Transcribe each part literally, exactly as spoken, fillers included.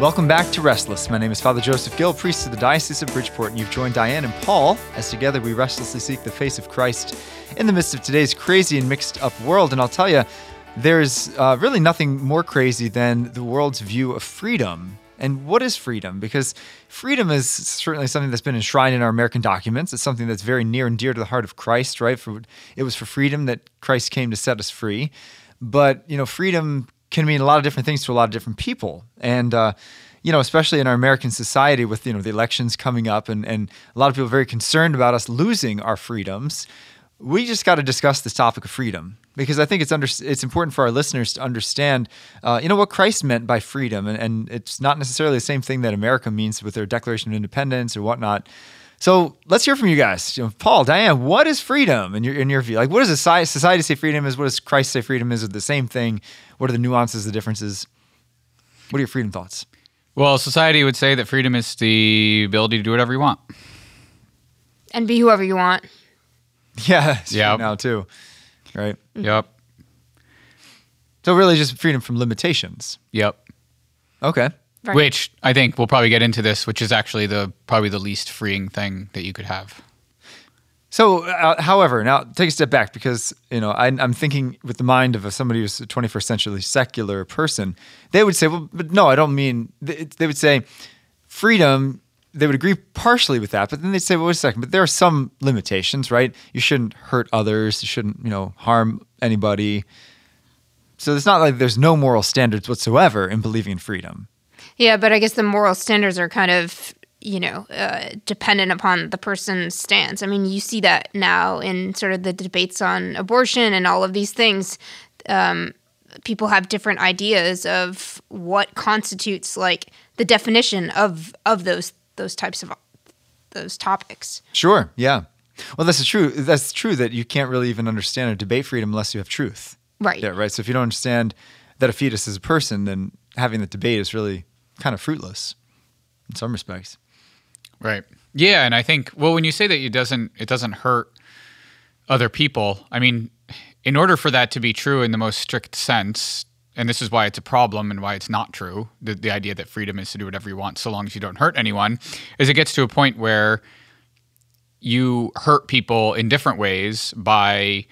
Welcome back to Restless. My name is Father Joseph Gill, priest of the Diocese of Bridgeport, and you've joined Diane and Paul as together we restlessly seek the face of Christ in the midst of today's crazy and mixed-up world. And I'll tell you, there's uh, really nothing more crazy than the world's view of freedom. And what is freedom? Because freedom is certainly something that's been enshrined in our American documents. It's something that's very near and dear to the heart of Christ, right? For, it was for freedom that Christ came to set us free. But, you know, freedom can mean a lot of different things to a lot of different people. And, uh, you know, especially in our American society with, you know, the elections coming up and, and a lot of people are very concerned about us losing our freedoms, we just got to discuss this topic of freedom. Because I think it's under, it's important for our listeners to understand, uh, you know, what Christ meant by freedom. And, and it's not necessarily the same thing that America means with their Declaration of Independence or whatnot. So let's hear from you guys. You know, Paul, Diane, what is freedom in your in your view? Like, what does society say freedom is? What does Christ say freedom is? Is it the same thing? What are the nuances, the differences? What are your freedom thoughts? Well, society would say that freedom is the ability to do whatever you want. And be whoever you want. Yeah, it's yep. True now too. Right. Yep. So really just freedom from limitations. Yep. Okay. Right. Which I think we'll probably get into this, which is actually the probably the least freeing thing that you could have. So, uh, however, now take a step back because, you know, I, I'm thinking with the mind of a, somebody who's a twenty-first century secular person, they would say, well, but no, I don't mean, they, they would say freedom, they would agree partially with that, but then they'd say, well, wait a second, but there are some limitations, right? You shouldn't hurt others, you shouldn't, you know, harm anybody. So it's not like there's no moral standards whatsoever in believing in freedom. Yeah, but I guess the moral standards are kind of, you know, uh, dependent upon the person's stance. I mean, you see that now in sort of the debates on abortion and all of these things. Um, people have different ideas of what constitutes like the definition of of those those types of those topics. Sure. Yeah. Well, that's true. That's true that you can't really even understand or debate freedom unless you have truth. Right. Yeah. Right. So if you don't understand that a fetus is a person, then having the debate is really kind of fruitless in some respects. Right. Yeah, and I think, well, when you say that it doesn't it doesn't hurt other people, I mean, in order for that to be true in the most strict sense, and this is why it's a problem and why it's not true, the, the idea that freedom is to do whatever you want so long as you don't hurt anyone, is it gets to a point where you hurt people in different ways by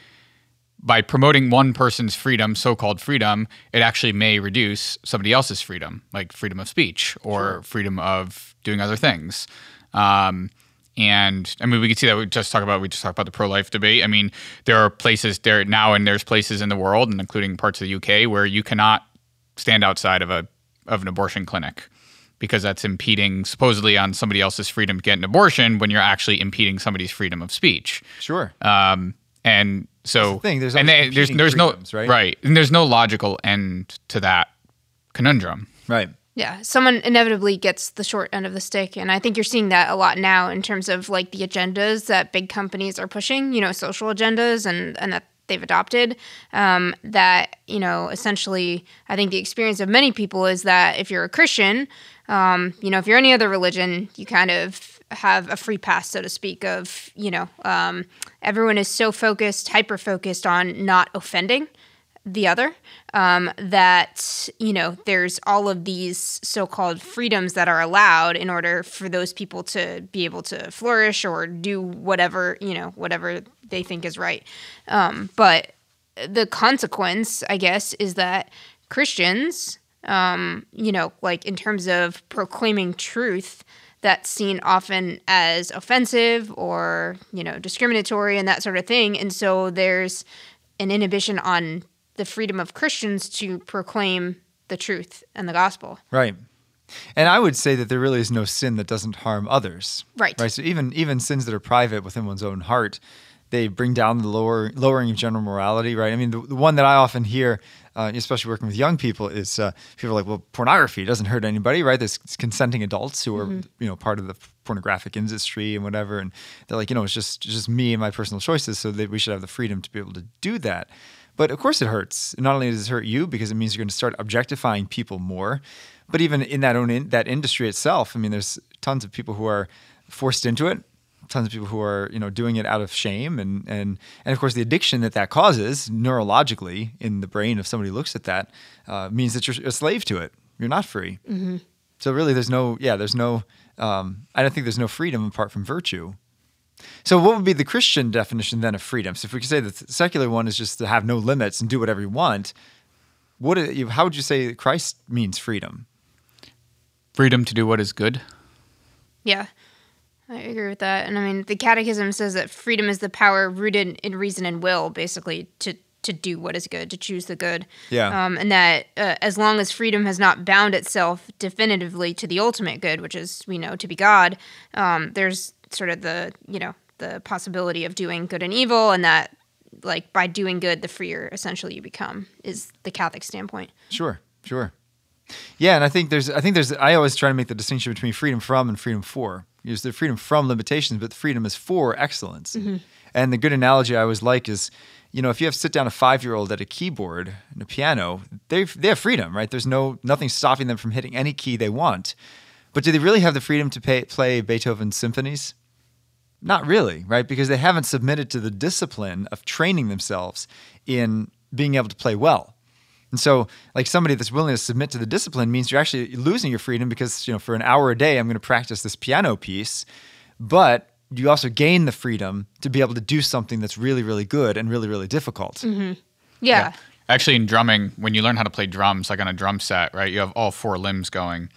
by promoting one person's freedom, so-called freedom, it actually may reduce somebody else's freedom, like freedom of speech or sure. freedom of doing other things. Um, and I mean, we can see that we just talk about, we just talked about the pro-life debate. I mean, there are places there now, and there's places in the world and including parts of the U K where you cannot stand outside of a, of an abortion clinic because that's impeding supposedly on somebody else's freedom to get an abortion when you're actually impeding somebody's freedom of speech. Sure. Um, and, So the thing. There's, and they, there's there's freedoms, no right? right, and there's no logical end to that conundrum, right? Yeah, someone inevitably gets the short end of the stick, and I think you're seeing that a lot now in terms of like the agendas that big companies are pushing, you know, social agendas, and and that they've adopted. Um, that you know, essentially, I think the experience of many people is that if you're a Christian, um, you know, if you're any other religion, you kind of have a free pass, so to speak, of, you know, um, everyone is so focused, hyper-focused on not offending the other, um, that, you know, there's all of these so-called freedoms that are allowed in order for those people to be able to flourish or do whatever, you know, whatever they think is right. Um, but the consequence, I guess, is that Christians, um, you know, like in terms of proclaiming truth, that's seen often as offensive or, you know, discriminatory and that sort of thing. And so there's an inhibition on the freedom of Christians to proclaim the truth and the gospel. Right. And I would say that there really is no sin that doesn't harm others. Right. Right. So even even sins that are private within one's own heart, they bring down the lower lowering of general morality, right? I mean, the, the one that I often hear, uh, especially working with young people, is uh, people are like, well, pornography doesn't hurt anybody, right? There's consenting adults who are, mm-hmm. you know, part of the pornographic industry and whatever, and they're like, you know, it's just just me and my personal choices, so that we should have the freedom to be able to do that. But of course it hurts. Not only does it hurt you because it means you're going to start objectifying people more, but even in that own in, that industry itself, I mean, there's tons of people who are forced into it. Tons of people who are, you know, doing it out of shame, and and and of course the addiction that that causes neurologically in the brain if somebody looks at that uh, means that you're a slave to it. You're not free. Mm-hmm. So really, there's no, yeah, there's no, um, I don't think there's no freedom apart from virtue. So what would be the Christian definition then of freedom? So if we could say that the secular one is just to have no limits and do whatever you want, what? How would you say Christ means freedom? Freedom to do what is good. Yeah, I agree with that. And I mean, the Catechism says that freedom is the power rooted in reason and will, basically, to to do what is good, to choose the good. Yeah. Um, and that uh, as long as freedom has not bound itself definitively to the ultimate good, which is, we know, to be God, um, there's sort of the, you know, the possibility of doing good and evil, and that, like, by doing good, the freer essentially you become, is the Catholic standpoint. Sure, sure. Yeah, and I think there's, I think there's, I always try to make the distinction between freedom from and freedom for. There's the freedom from limitations, but the freedom is for excellence. Mm-hmm. And the good analogy I always like is, you know, if you have to sit down a five-year-old at a keyboard and a piano, they they have freedom, right? There's no nothing stopping them from hitting any key they want. But do they really have the freedom to pay, play Beethoven's symphonies? Not really, right? Because they haven't submitted to the discipline of training themselves in being able to play well. And so, like, somebody that's willing to submit to the discipline means you're actually losing your freedom because, you know, for an hour a day, I'm going to practice this piano piece, but you also gain the freedom to be able to do something that's really, really good and really, really difficult. Mm-hmm. Yeah. Yeah. Actually, in drumming, when you learn how to play drums, like on a drum set, right, you have all four limbs going.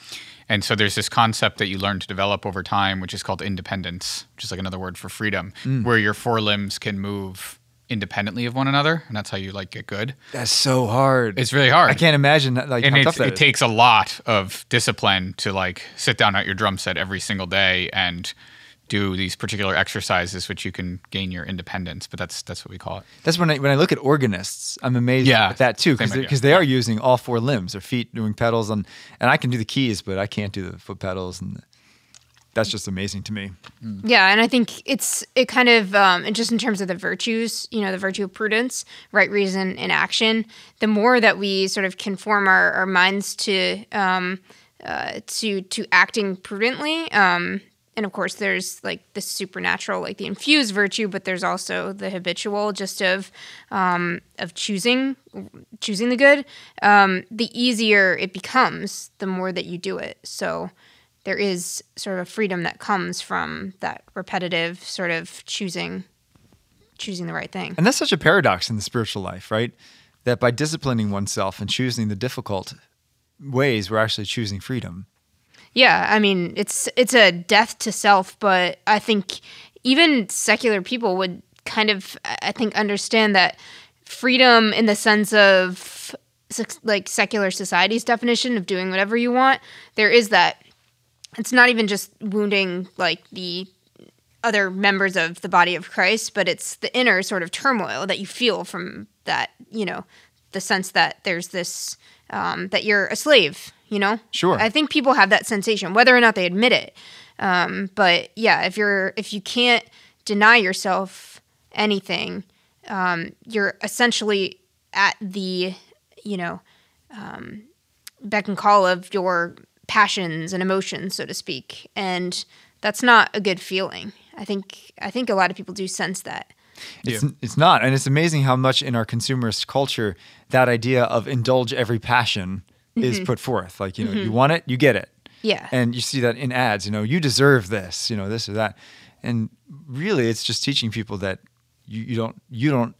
And so there's this concept that you learn to develop over time, which is called independence, which is like another word for freedom, mm. where your four limbs can move independently of one another, and that's how you, like, get good. That's so hard. It's really hard. I can't imagine, like, and how tough that it is. Takes a lot of discipline to, like, sit down at your drum set every single day and do these particular exercises, which you can gain your independence, but that's that's what we call it. That's when I, when I look at organists, I'm amazed yeah, at that too, because they, they are using all four limbs, their feet doing pedals, and, and I can do the keys, but I can't do the foot pedals, and that's just amazing to me. Yeah, and I think it's it kind of, um, and just in terms of the virtues, you know, the virtue of prudence, right reason, and action, the more that we sort of conform our, our minds to, um, uh, to, to acting prudently, um, and of course, there's like the supernatural, like the infused virtue, but there's also the habitual, just of um, of choosing, choosing the good. Um, the easier it becomes, the more that you do it. So there is sort of a freedom that comes from that repetitive sort of choosing, choosing the right thing. And that's such a paradox in the spiritual life, right? That by disciplining oneself and choosing the difficult ways, we're actually choosing freedom. Yeah, I mean, it's it's a death to self, but I think even secular people would kind of, I think, understand that freedom in the sense of, like, secular society's definition of doing whatever you want, there is that. It's not even just wounding, like, the other members of the body of Christ, but it's the inner sort of turmoil that you feel from that, you know, the sense that there's this, um, that you're a slave. You know, sure. I think people have that sensation, whether or not they admit it. Um, but yeah, if you're if you can't deny yourself anything, um, you're essentially at the you know um, beck and call of your passions and emotions, so to speak, and that's not a good feeling. I think I think a lot of people do sense that. It's, yeah. it's not, and it's amazing how much in our consumerist culture that idea of indulge every passion is mm-hmm. put forth. Like, you know, mm-hmm. you want it, you get it. Yeah. And you see that in ads, you know, you deserve this, you know, this or that. And really it's just teaching people that you, you don't, you don't,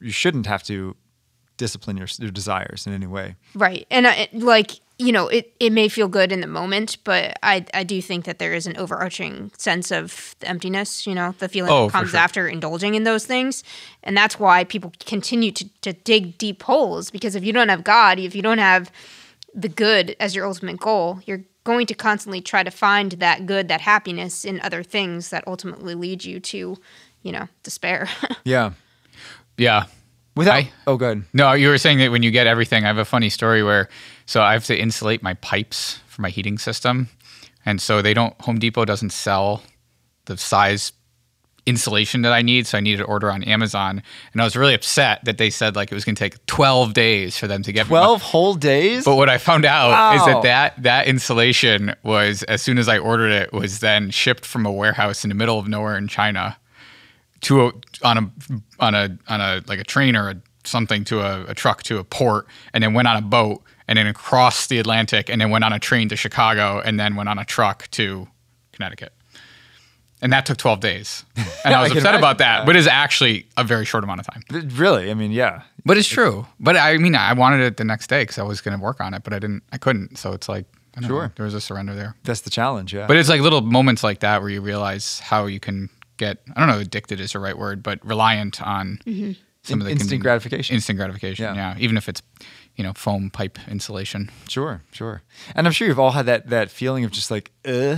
you shouldn't have to discipline your, your desires in any way. Right. And I, like, you know, it, it may feel good in the moment, but I, I do think that there is an overarching sense of the emptiness, you know, the feeling oh, that comes sure. after indulging in those things. And that's why people continue to, to dig deep holes, because if you don't have God, if you don't have the good as your ultimate goal, you're going to constantly try to find that good, that happiness in other things that ultimately lead you to, you know, despair. yeah. Yeah. Without, I, oh, good. No, you were saying that when you get everything, I have a funny story where, so I have to insulate my pipes for my heating system. And so they don't, Home Depot doesn't sell the size insulation that I need, so I needed to order on Amazon, and I was really upset that they said, like, it was going to take twelve days for them to get twelve me. Whole days. But what I found out wow. is that, that that insulation was, as soon as I ordered it, was then shipped from a warehouse in the middle of nowhere in China to a, on a on a on a like a train or a, something to a, a truck to a port, and then went on a boat and then across the Atlantic, and then went on a train to Chicago, and then went on a truck to Connecticut. And that took twelve days. And I was I upset about that, that, but it's actually a very short amount of time. Really? I mean, yeah. But it's, it's true. But I mean, I wanted it the next day because I was going to work on it, but I didn't, I couldn't. So it's like, I don't sure. know, there was a surrender there. That's the challenge, yeah. But it's like little moments like that where you realize how you can get, I don't know, addicted is the right word, but reliant on mm-hmm. some In, of the- Instant con- gratification. Instant gratification, yeah. yeah. Even if it's, you know, foam pipe insulation. Sure, sure. And I'm sure you've all had that that feeling of just like, uh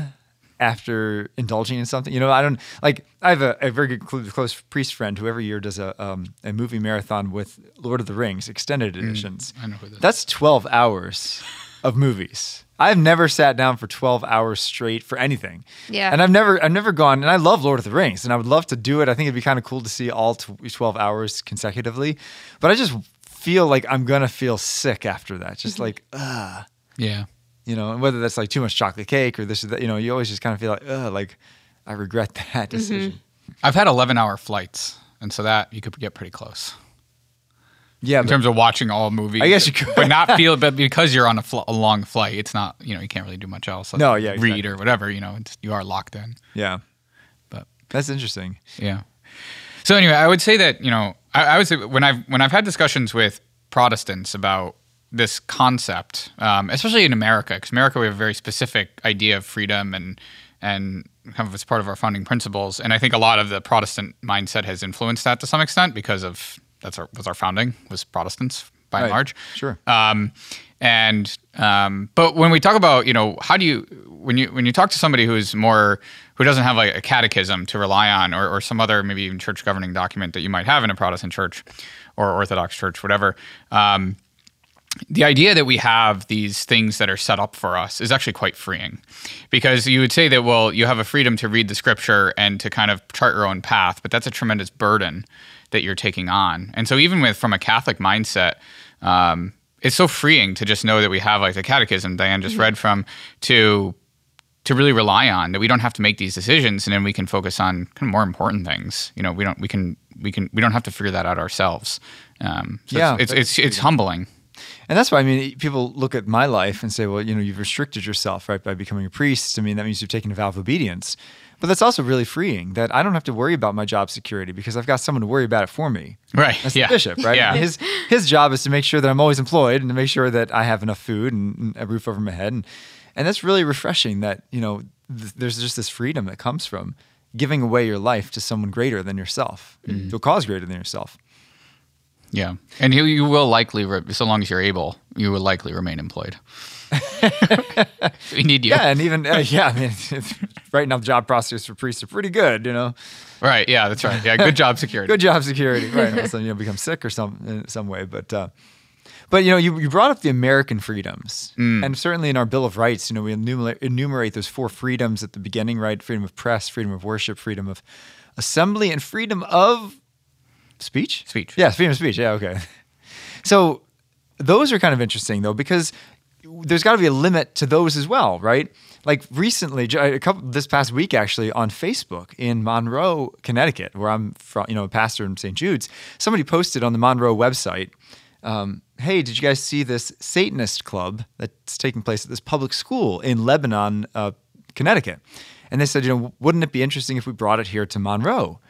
after indulging in something. You know, I don't, like, I have a, a very good cl- close priest friend who every year does a um, a movie marathon with Lord of the Rings, extended editions. Mm, I know who that is. That's twelve hours of movies. I've never sat down for twelve hours straight for anything. Yeah. And I've never I've never gone, and I love Lord of the Rings, and I would love to do it. I think it'd be kind of cool to see all twelve hours consecutively. But I just feel like I'm going to feel sick after that. Just like, ugh. Yeah. You know, and whether that's like too much chocolate cake or this or that, you know, you always just kind of feel like, ugh, like I regret that decision. Mm-hmm. I've had eleven hour flights. And so that you could get pretty close. Yeah. In terms of watching all movies. I guess you could. But not feel, but because you're on a, fl- a long flight, it's not, you know, you can't really do much else. Like no, yeah. Exactly. Read or whatever, you know, it's, you are locked in. Yeah. But that's interesting. Yeah. So anyway, I would say that, you know, I, I would say when I've, when I've had discussions with Protestants about this concept, um, especially in America, because America, we have a very specific idea of freedom and and kind of it's part of our founding principles. And I think a lot of the Protestant mindset has influenced that to some extent because of that's our was our founding was Protestants by right. and large. Sure. Um, and um, but when we talk about, you know, how do you when you when you talk to somebody who's more who doesn't have like a catechism to rely on or or some other maybe even church governing document that you might have in a Protestant church or Orthodox church, whatever. Um, The idea that we have these things that are set up for us is actually quite freeing because you would say that, well, you have a freedom to read the scripture and to kind of chart your own path, but that's a tremendous burden that you're taking on. And so even with from a Catholic mindset, um, it's so freeing to just know that we have like the catechism Diane just mm-hmm. read from to to really rely on, that we don't have to make these decisions and then we can focus on kind of more important things. You know, we don't we can we can we don't have to figure that out ourselves. Um, so yeah, it's it's it's, it's humbling. And that's why, I mean, people look at my life and say, well, you know, you've restricted yourself, right, by becoming a priest. I mean, that means you've taken a vow of obedience. But that's also really freeing that I don't have to worry about my job security because I've got someone to worry about it for me. Right. That's yeah. the bishop, right? Yeah. His his job is to make sure that I'm always employed and to make sure that I have enough food and, and a roof over my head. And, and that's really refreshing that, you know, th- there's just this freedom that comes from giving away your life to someone greater than yourself, mm-hmm. to a cause greater than yourself. Yeah. And you, you will likely, re- so long as you're able, you will likely remain employed. We need you. Yeah, and even, uh, yeah, I mean, right now the job processes for priests are pretty good, you know? Right, yeah, that's right. Yeah, good job security. Good job security, right. So, you know, become sick or some in some way. But, uh, but you know, you, you brought up the American freedoms. Mm. And certainly in our Bill of Rights, you know, we enumerate, enumerate those four freedoms at the beginning, right? Freedom of press, freedom of worship, freedom of assembly, and freedom of... Speech? Speech. Yeah, freedom of speech. Yeah, okay. So those are kind of interesting, though, because there's got to be a limit to those as well, right? Like recently, a couple this past week, actually, on Facebook in Monroe, Connecticut, where I'm from, you know, a pastor in Saint Jude's, somebody posted on the Monroe website, um, hey, did you guys see this Satanist club that's taking place at this public school in Lebanon, uh, Connecticut? And they said, you know, wouldn't it be interesting if we brought it here to Monroe?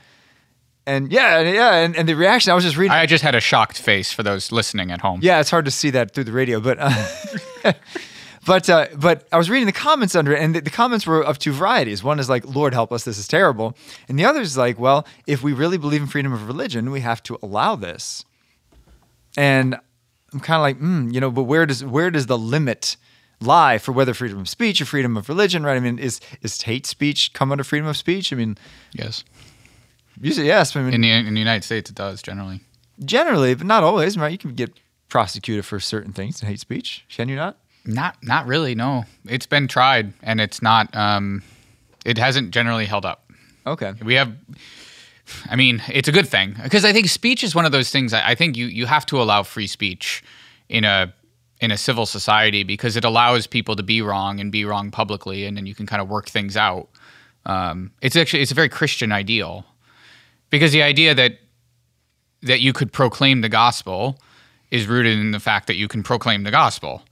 And yeah, yeah, and, and the reaction, I was just reading. I just had a shocked face for those listening at home. Yeah, it's hard to see that through the radio, but uh, but uh, but I was reading the comments under it, and the, the comments were of two varieties. One is like, Lord help us, this is terrible. And the other is like, well, if we really believe in freedom of religion, we have to allow this. And I'm kind of like, mm, you know, but where does where does the limit lie for whether freedom of speech or freedom of religion, right? I mean, is, is hate speech come under freedom of speech? I mean— Yes. Usually, yes. I mean, in, the, in the United States, it does generally. Generally, but not always, right? You can get prosecuted for certain things in hate speech. Can you not? Not, not really. No, it's been tried, and it's not. Um, it hasn't generally held up. Okay. We have. I mean, it's a good thing because I think speech is one of those things. I, I think you you have to allow free speech in a in a civil society because it allows people to be wrong and be wrong publicly, and then you can kind of work things out. Um, it's actually it's a very Christian ideal. Because the idea that that you could proclaim the gospel is rooted in the fact that you can proclaim the gospel.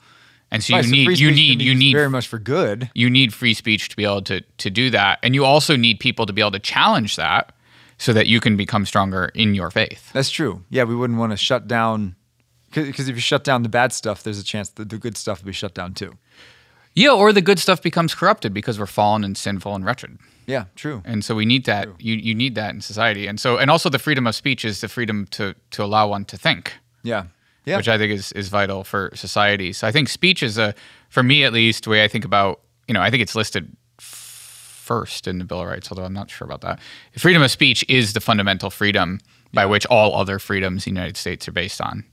And so right, you, so need, you need, you need, you need very much for good. You need free speech to be able to, to do that. And you also need people to be able to challenge that so that you can become stronger in your faith. That's true. Yeah. We wouldn't want to shut down, because if you shut down the bad stuff, there's a chance that the good stuff will be shut down too. Yeah. Or the good stuff becomes corrupted because we're fallen and sinful and wretched. Yeah. True. And so we need that. True. You, you need that in society. And so, and also the freedom of speech is the freedom to, to allow one to think. Yeah. Yeah. Which I think is, is vital for society. So I think speech is a, for me at least, the way I think about, you know, I think it's listed f- first in the Bill of Rights, although I'm not sure about that. Freedom of speech is the fundamental freedom by yeah. which all other freedoms in the United States are based on.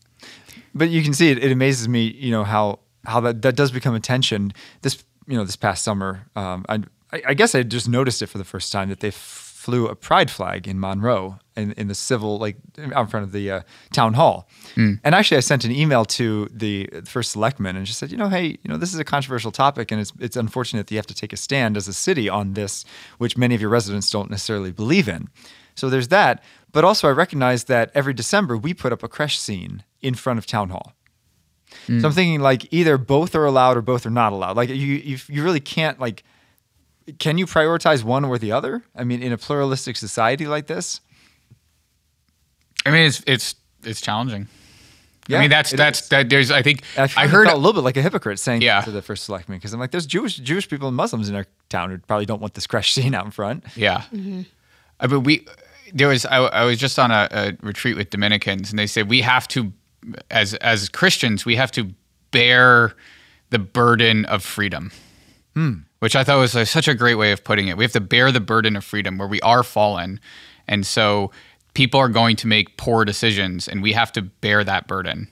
But you can see it, it amazes me, you know, how, how that, that does become a tension. This, you know, this past summer, um, I, I guess I just noticed it for the first time that they flew a pride flag in Monroe in, in the civil, like out in front of the uh, town hall. Mm. And actually I sent an email to the first selectman and just said, you know, hey, you know, this is a controversial topic and it's it's unfortunate that you have to take a stand as a city on this, which many of your residents don't necessarily believe in. So there's that. But also I recognize that every December we put up a creche scene in front of town hall. Mm. So I'm thinking like either both are allowed or both are not allowed. Like you, you, you really can't like, can you prioritize one or the other? I mean, in a pluralistic society like this? I mean, it's it's it's challenging. Yeah, I mean, that's that's is. that. There's, I think, I, I heard a little bit like a hypocrite saying yeah. that to the first selectman because I'm like, there's Jewish Jewish people and Muslims in our town who probably don't want this creche scene out in front. Yeah, mm-hmm. I mean, we there was I, I was just on a, a retreat with Dominicans and they said we have to, as as Christians, we have to bear the burden of freedom. Hmm. Which I thought was uh, such a great way of putting it. We have to bear the burden of freedom where we are fallen. And so people are going to make poor decisions and we have to bear that burden.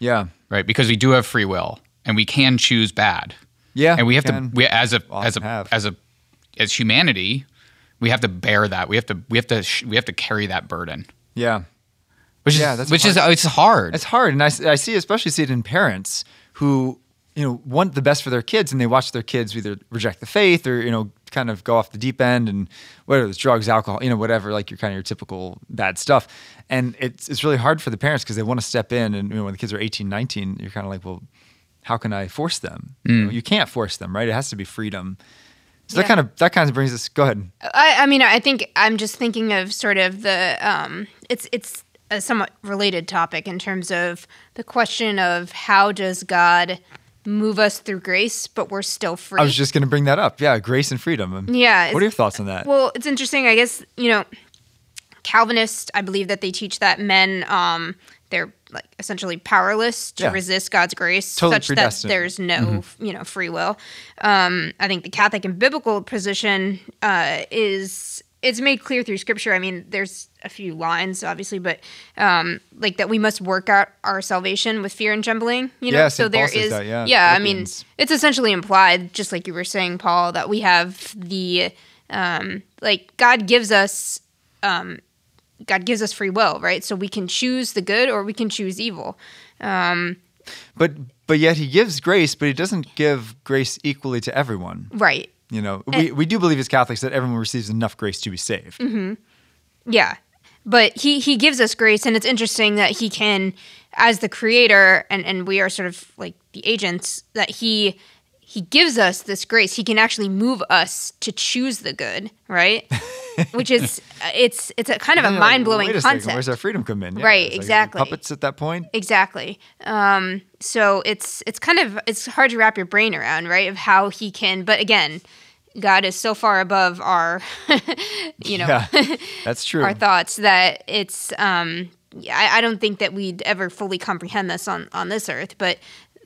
Yeah. Right? Because we do have free will and we can choose bad. Yeah. And we have to we as a as a have. as a as humanity, we have to bear that. We have to we have to sh- we have to carry that burden. Yeah. Which yeah, is that's which hard. is it's hard. It's hard and I, I see especially see it in parents who you know, want the best for their kids and they watch their kids either reject the faith or, you know, kind of go off the deep end and whatever, it's drugs, alcohol, you know, whatever, like your kind of your typical bad stuff. And it's it's really hard for the parents because they want to step in and, you know, when the kids are eighteen, nineteen, you're kind of like, well, how can I force them? Mm. You know, you can't force them, right? It has to be freedom. So yeah. that kind of that kind of brings us, go ahead. I, I mean, I think I'm just thinking of sort of the, um, it's it's a somewhat related topic in terms of the question of how does God move us through grace, but we're still free. I was just going to bring that up. Yeah, grace and freedom. Yeah. What are your thoughts on that? Well, it's interesting. I guess, you know, Calvinists, I believe that they teach that men, um, they're like essentially powerless to yeah. resist God's grace, totally such that there's no, mm-hmm. you know, free will. Um, I think the Catholic and biblical position uh, is... It's made clear through Scripture. I mean, there's a few lines, obviously, but um, like that we must work out our salvation with fear and trembling. You know, yeah, so there is, that, yeah. yeah I mean, it's essentially implied, just like you were saying, Paul, that we have the um, like God gives us, um, God gives us free will, right? So we can choose the good or we can choose evil. Um, but but yet He gives grace, but He doesn't give grace equally to everyone, right? You know, and, we, we do believe as Catholics that everyone receives enough grace to be saved. Mm-hmm. Yeah. But he, he gives us grace, and it's interesting that he can, as the creator, and, and we are sort of like the agents, that he he gives us this grace. He can actually move us to choose the good, right? Which is, it's it's a kind of a yeah, mind-blowing concept. Wait a second, where's our freedom come in? Yeah, right, exactly. Like puppets at that point? Exactly. Um, so it's it's kind of, it's hard to wrap your brain around, right, of how he can, but again, God is so far above our, you know, yeah, that's true. our thoughts that it's, um, I, I don't think that we'd ever fully comprehend this on, on this earth, but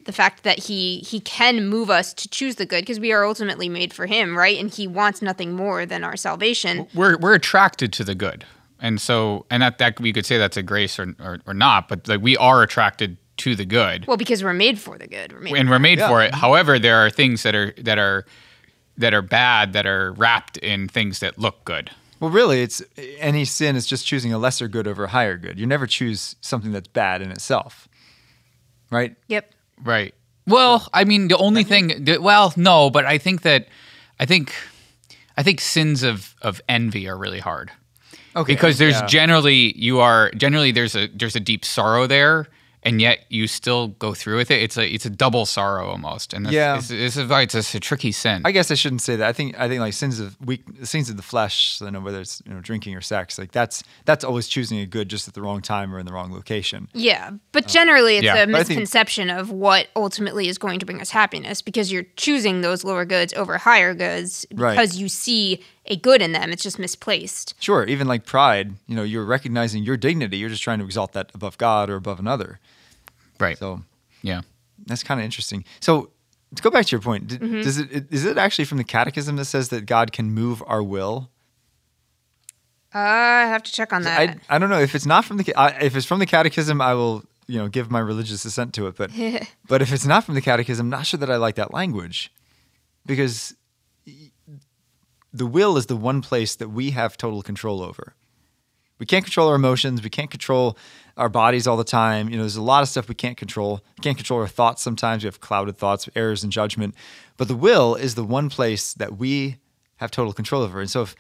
the fact that he he can move us to choose the good because we are ultimately made for him, right? And he wants nothing more than our salvation. We're we're attracted to the good. And so, and that, that we could say that's a grace or, or, or not, but like we are attracted to the good. Well, because we're made for the good. We're made and for we're made it. for yeah. it. However, there are things that are that are, that are bad that are wrapped in things that look good. Well, really, it's any sin is just choosing a lesser good over a higher good. You never choose something that's bad in itself, right? Yep. Right. Well, I mean, the only thing, well, no, but I think that, I think, I think sins of, of envy are really hard. Okay. Because there's yeah. generally, you are, generally there's a, there's a deep sorrow there and yet you still go through with it. It's a it's a double sorrow almost, and that's, yeah, this is why it's, it's a tricky sin. I guess I shouldn't say that. I think I think like sins of weak, sins of the flesh. I don't know whether it's you know drinking or sex. Like that's that's always choosing a good just at the wrong time or in the wrong location. Yeah, but generally it's uh, yeah. a misconception think, of what ultimately is going to bring us happiness, because you're choosing those lower goods over higher goods because right. you see a good in them. It's just misplaced. Sure. Even like pride, you know, you're recognizing your dignity. You're just trying to exalt that above God or above another. Right. So, yeah, that's kind of interesting. So to go back to your point, did, mm-hmm. does it, is it actually from the Catechism that says that God can move our will? Uh, I have to check on that. I, I don't know if it's not from the, I, if it's from the Catechism, I will, you know, give my religious assent to it. But, but if it's not from the Catechism, I'm not sure that I like that language, because the will is the one place that we have total control over. We can't control our emotions. We can't control our bodies all the time. You know, there's a lot of stuff we can't control. We can't control our thoughts sometimes. We have clouded thoughts, errors in judgment. But the will is the one place that we have total control over. And so if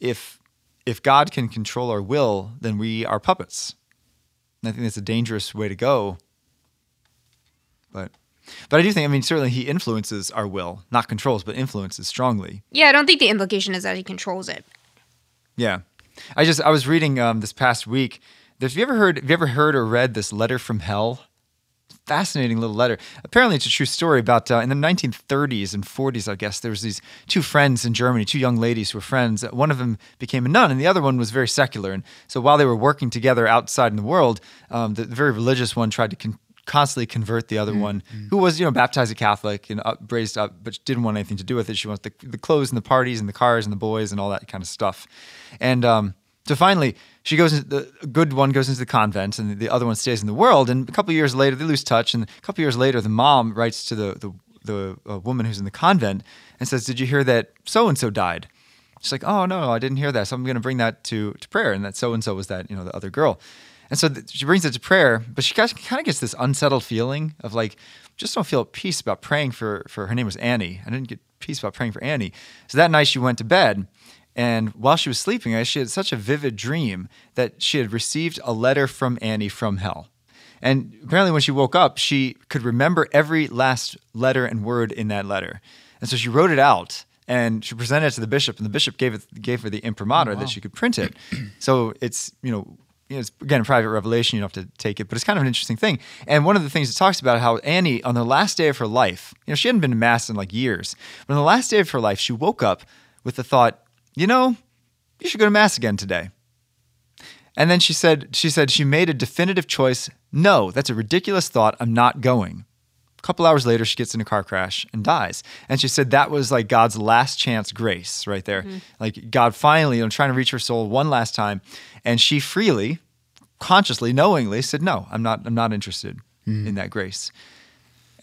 if if God can control our will, then we are puppets. And I think that's a dangerous way to go. But... But I do think, I mean, certainly he influences our will, not controls, but influences strongly. Yeah, I don't think the implication is that he controls it. Yeah. I just, I was reading um, this past week, have you ever heard, have you ever heard or read this letter from hell? Fascinating little letter. Apparently it's a true story about, uh, in the nineteen thirties and forties, I guess, there was these two friends in Germany, two young ladies who were friends. One of them became a nun and the other one was very secular. And so while they were working together outside in the world, um, the, the very religious one tried to con- constantly convert the other mm-hmm. one, who was, you know, baptized a Catholic and up, raised up, but didn't want anything to do with it. She wants the, the clothes and the parties and the cars and the boys and all that kind of stuff. And um, so finally, she goes into the good one goes into the convent and the other one stays in the world. And a couple of years later, they lose touch. And a couple of years later, the mom writes to the the, the uh, woman who's in the convent and says, "Did you hear that so and so died?" She's like, "Oh no, I didn't hear that. So I'm going to bring that to to prayer." And that so and so was that you know the other girl. And so she brings it to prayer, but she kind of gets this unsettled feeling of like, just don't feel at peace about praying for, for her name was Annie. I didn't get peace about praying for Annie. So that night she went to bed, and while she was sleeping, she had such a vivid dream that she had received a letter from Annie from hell. And apparently when she woke up, she could remember every last letter and word in that letter. And so she wrote it out. And she presented it to the bishop, and the bishop gave it gave her the imprimatur oh, wow. that she could print it. So it's, you know... You know, it's, again, a private revelation. You don't have to take it, but it's kind of an interesting thing. And one of the things it talks about how Annie, on the last day of her life, you know, she hadn't been to Mass in like years, but on the last day of her life, she woke up with the thought, you know, you should go to Mass again today. And then she said, she said she made a definitive choice. No, that's a ridiculous thought. I'm not going. A couple hours later, she gets in a car crash and dies. And she said that was like God's last chance grace right there. Mm-hmm. Like God finally, you know, trying to reach her soul one last time. And she freely, consciously, knowingly said, no, I'm not I'm not interested mm-hmm. in that grace.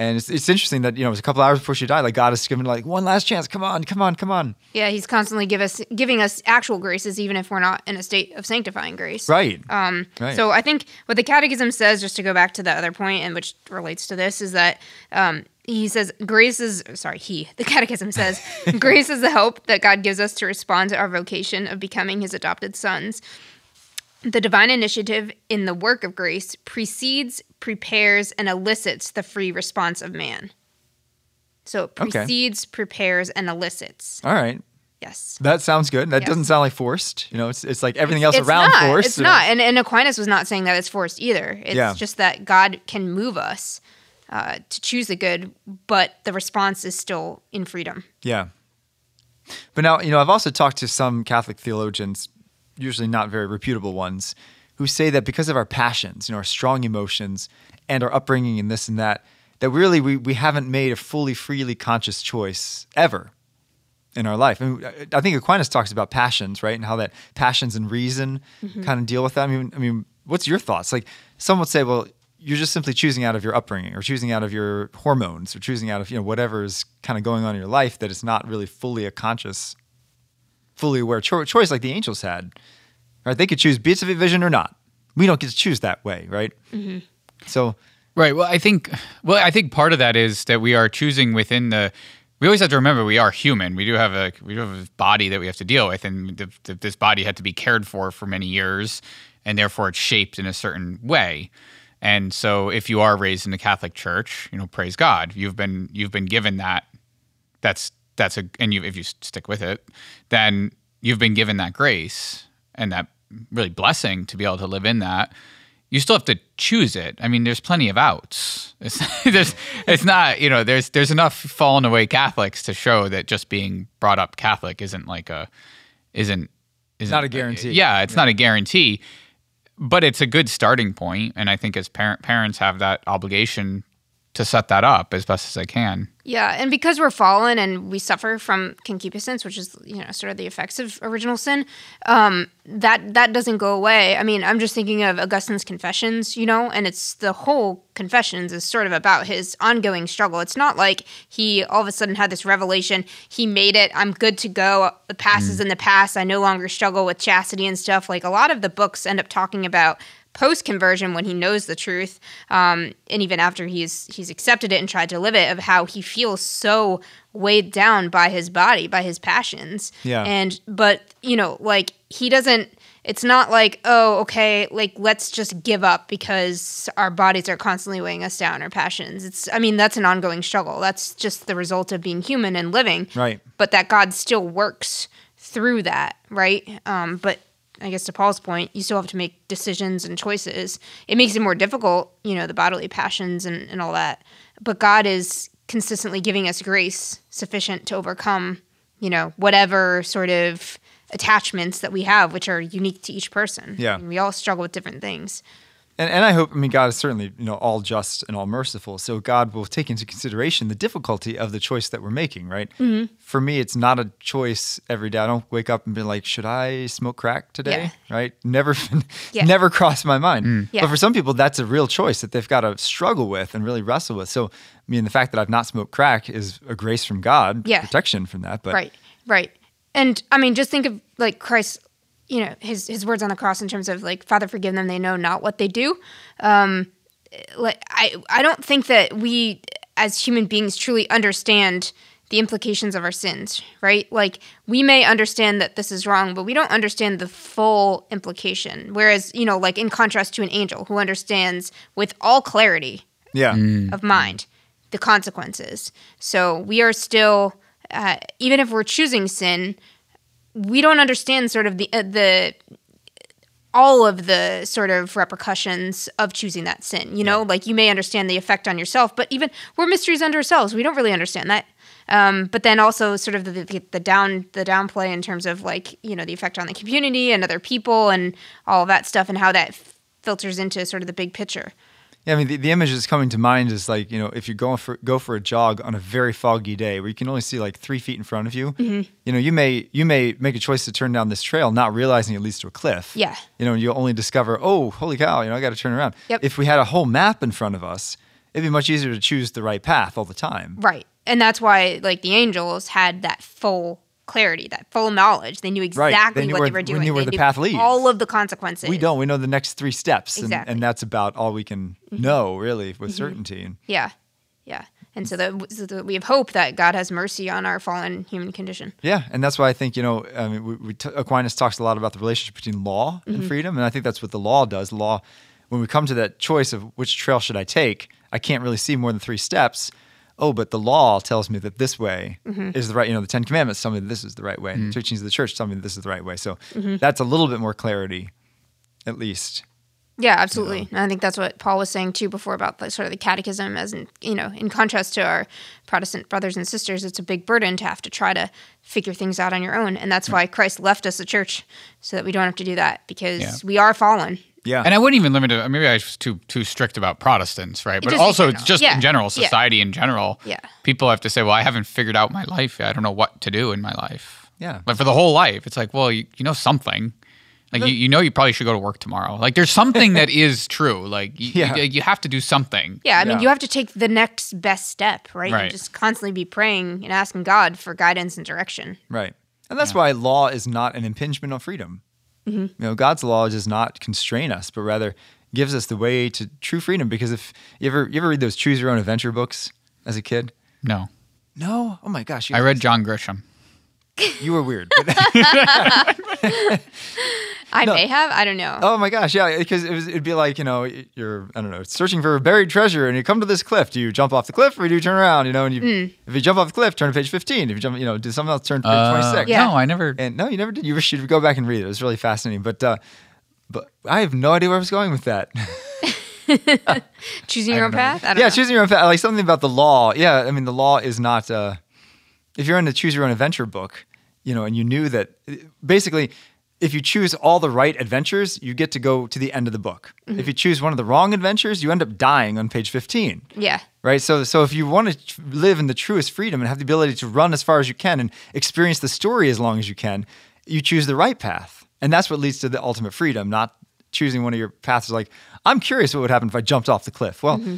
And it's it's interesting that, you know, it was a couple hours before she died, like God is giving like one last chance. Come on, come on, come on. Yeah, he's constantly give us giving us actual graces, even if we're not in a state of sanctifying grace. Right. Um, right. So I think what the Catechism says, just to go back to the other point, and which relates to this, is that um, he says grace is, sorry, he, the Catechism says, grace is the help that God gives us to respond to our vocation of becoming his adopted sons. The divine initiative in the work of grace precedes, prepares, and elicits the free response of man. So it precedes, okay. prepares, and elicits. All right. Yes. That sounds good. That yes. doesn't sound like forced. You know, it's it's like everything else it's around not. forced. It's you know? not. And, and Aquinas was not saying that it's forced either. It's yeah. just that God can move us uh, to choose the good, but the response is still in freedom. Yeah. But now, you know, I've also talked to some Catholic theologians, usually not very reputable ones, who say that because of our passions, you know, our strong emotions and our upbringing and this and that, that really we we haven't made a fully, freely conscious choice ever in our life. I mean, I think Aquinas talks about passions, right? And how that passions and reason mm-hmm. kind of deal with that. I mean, I mean, what's your thoughts? Like some would say, well, you're just simply choosing out of your upbringing or choosing out of your hormones or choosing out of, you know, whatever is kind of going on in your life, that it's not really fully a conscious, fully aware cho- choice like the angels had. Right, they could choose beatific vision or not. We don't get to choose that way, right? Mm-hmm. So, right. Well, I think. Well, I think part of that is that we are choosing within the. We always have to remember we are human. We do have a we do have a body that we have to deal with, and the, the, this body had to be cared for for many years, and therefore it's shaped in a certain way. And so if you are raised in the Catholic Church, you know, praise God. You've been you've been given that. That's that's a and you if you stick with it, then you've been given that grace and that really blessing to be able to live in that. You still have to choose it. I mean, there's plenty of outs. It's, there's, it's not, you know, there's there's enough fallen away Catholics to show that just being brought up Catholic isn't like a, isn't, isn't not a guarantee. Yeah, it's yeah. not a guarantee, but it's a good starting point. And I think as parent parents have that obligation to set that up as best as they can. Yeah, and because we're fallen and we suffer from concupiscence, which is, you know, sort of the effects of original sin, um, that that doesn't go away. I mean, I'm just thinking of Augustine's Confessions, you know, and it's the whole Confessions is sort of about his ongoing struggle. It's not like he all of a sudden had this revelation, he made it, I'm good to go, the past mm. is in the past, I no longer struggle with chastity and stuff. Like a lot of the books end up talking about post-conversion when he knows the truth, um, and even after he's he's accepted it and tried to live it, of how he feels so weighed down by his body, by his passions. Yeah. And, but, you know, like, he doesn't, it's not like, oh, okay, like, let's just give up because our bodies are constantly weighing us down, our passions. It's, I mean, that's an ongoing struggle. That's just the result of being human and living. Right. But that God still works through that, right? Um, but I guess to Paul's point, you still have to make decisions and choices. It makes it more difficult, you know, the bodily passions and, and all that. But God is consistently giving us grace sufficient to overcome, you know, whatever sort of attachments that we have, which are unique to each person. Yeah. I mean, we all struggle with different things. And, and I hope, I mean, God is certainly, you know, all just and all merciful. So God will take into consideration the difficulty of the choice that we're making, right? Mm-hmm. For me, it's not a choice every day. I don't wake up and be like, should I smoke crack today? Yeah. Right? Never, yeah. never crossed my mind. Mm. Yeah. But for some people, that's a real choice that they've got to struggle with and really wrestle with. So, I mean, the fact that I've not smoked crack is a grace from God, yeah. protection from that. But right, right. And I mean, just think of like Christ. You know, his his words on the cross in terms of like, Father, forgive them, they know not what they do. Um, like I I don't think that we as human beings truly understand the implications of our sins, right? Like we may understand that this is wrong, but we don't understand the full implication. Whereas, you know, like in contrast to an angel who understands with all clarity yeah. mm. of mind the consequences. So we are still, uh, even if we're choosing sin, we don't understand sort of the uh, the all of the sort of repercussions of choosing that sin, you know? Yeah. Like you may understand the effect on yourself, but even we're mysteries unto ourselves. We don't really understand that. Um, but then also sort of the, the the down the downplay in terms of like, you know, the effect on the community and other people and all of that stuff and how that f- filters into sort of the big picture. Yeah, I mean, the, the image that's coming to mind is like, you know, if you go for go for a jog on a very foggy day where you can only see like three feet in front of you, mm-hmm. you know, you may you may make a choice to turn down this trail, not realizing it leads to a cliff. Yeah. You know, you'll only discover, oh, holy cow, you know, I got to turn around. Yep. If we had a whole map in front of us, it'd be much easier to choose the right path all the time. Right. And that's why like the angels had that full clarity, that full knowledge. They knew exactly right. they knew what where, they were doing. They knew where they the knew path leads. All of the consequences. We don't. We know the next three steps. Exactly. And, and that's about all we can mm-hmm. know, really, with mm-hmm. certainty. Yeah. Yeah. And so that, so that we have hope that God has mercy on our fallen human condition. Yeah. And that's why I think, you know, I mean, we, we t- Aquinas talks a lot about the relationship between law mm-hmm. and freedom. And I think that's what the law does. Law, when we come to that choice of which trail should I take, I can't really see more than three steps. Oh, but the law tells me that this way mm-hmm. is the right, you know, the Ten Commandments tell me that this is the right way. Mm-hmm. The teachings of the church tell me that this is the right way. So mm-hmm. that's a little bit more clarity, at least. Yeah, absolutely. You know. And I think that's what Paul was saying, too, before about the, sort of the catechism as, in, you know, in contrast to our Protestant brothers and sisters, it's a big burden to have to try to figure things out on your own. And that's mm-hmm. why Christ left us a church so that we don't have to do that because yeah. we are fallen. Yeah. And I wouldn't even limit it. Maybe I was too too strict about Protestants, right? But just also, in just yeah. in general, society yeah. in general, yeah. people have to say, well, I haven't figured out my life. I don't know what to do in my life. Yeah. But for the whole life, it's like, well, you, you know something. Like, you, you know you probably should go to work tomorrow. Like, there's something that is true. Like, you, yeah. you, you have to do something. Yeah, I mean, yeah. you have to take the next best step, right? Right. And just constantly be praying and asking God for guidance and direction. Right. And that's yeah. why law is not an impingement on freedom. Mm-hmm. You know, God's law does not constrain us, but rather gives us the way to true freedom. Because if you ever you ever read those choose your own adventure books as a kid? No. No? Oh my gosh. You I read John Grisham. You were weird. I no. may have. I don't know. Oh my gosh, yeah, because it was, it'd be like, you know, you're, I don't know, searching for a buried treasure, and you come to this cliff. Do you jump off the cliff, or do you turn around? You know, and you, mm. if you jump off the cliff, turn to page fifteen. If you jump, you know, do something else, turn to page uh, twenty-six. Yeah. No, I never. And no, you never did. You should go back and read it. It was really fascinating. But, uh, but I have no idea where I was going with that. Choosing your own know. path. I don't yeah, know. choosing your own path. Like something about the law. Yeah, I mean, the law is not. Uh, if you're in a choose your own adventure book, you know, and you knew that basically. If you choose all the right adventures, you get to go to the end of the book. Mm-hmm. If you choose one of the wrong adventures, you end up dying on page fifteen. Yeah. Right? So so if you want to live in the truest freedom and have the ability to run as far as you can and experience the story as long as you can, you choose the right path. And that's what leads to the ultimate freedom, not choosing one of your paths like, I'm curious what would happen if I jumped off the cliff. Well, mm-hmm.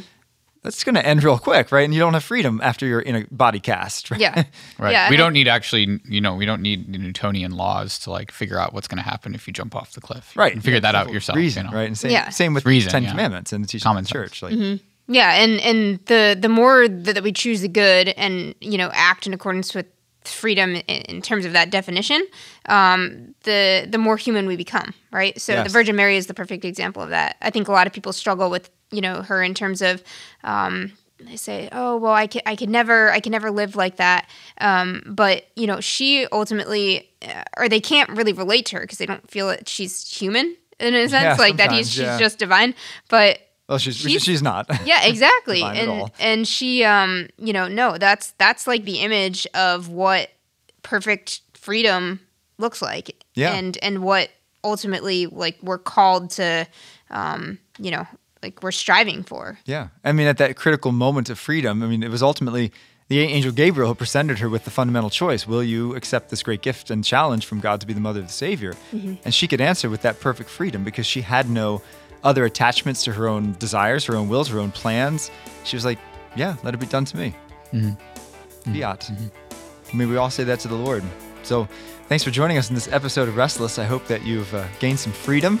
that's going to end real quick, right? And you don't have freedom after you're in a body cast, right? Yeah. Right. Yeah, we don't need actually, you know, we don't need Newtonian laws to like figure out what's going to happen if you jump off the cliff. Right. And figure that out yourself. Reason, you know? Right? And same, yeah. same with reason, Ten yeah. Commandments and the teaching of the church. Like, mm-hmm. Yeah, and, and the, the more that we choose the good and, you know, act in accordance with freedom in terms of that definition, um, the, the more human we become, right? So yes. the Virgin Mary is the perfect example of that. I think a lot of people struggle with you know, her in terms of, um, they say, oh, well, I could, I could never, I could never live like that. Um, but you know, she ultimately, or they can't really relate to her because they don't feel that she's human in a sense, yeah, like that he's, yeah. she's just divine, but well, she's, she's, she's not. Yeah, exactly. and, and she, um, you know, no, that's, that's like the image of what perfect freedom looks like. Yeah. And, and what ultimately like we're called to, um, you know, like we're striving for. Yeah. I mean, at that critical moment of freedom, I mean, it was ultimately the angel Gabriel who presented her with the fundamental choice. Will you accept this great gift and challenge from God to be the mother of the Savior? Mm-hmm. And she could answer with that perfect freedom because she had no other attachments to her own desires, her own wills, her own plans. She was like, yeah, let it be done to me. Mm-hmm. Fiat. Mm-hmm. I mean, we all say that to the Lord. So thanks for joining us in this episode of Restless. I hope that you've uh, gained some freedom.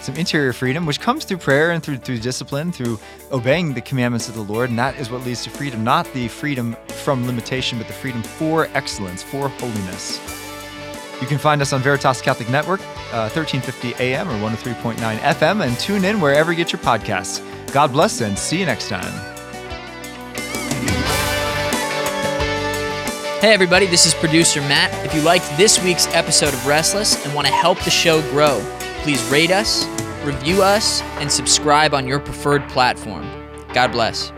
Some interior freedom, which comes through prayer and through through discipline, through obeying the commandments of the Lord, and that is what leads to freedom, not the freedom from limitation, but the freedom for excellence, for holiness. You can find us on Veritas Catholic Network, uh, thirteen fifty A M or one oh three point nine F M, and tune in wherever you get your podcasts. God bless, and see you next time. Hey everybody, this is producer Matt. If you liked this week's episode of Restless and want to help the show grow, please rate us, review us, and subscribe on your preferred platform. God bless.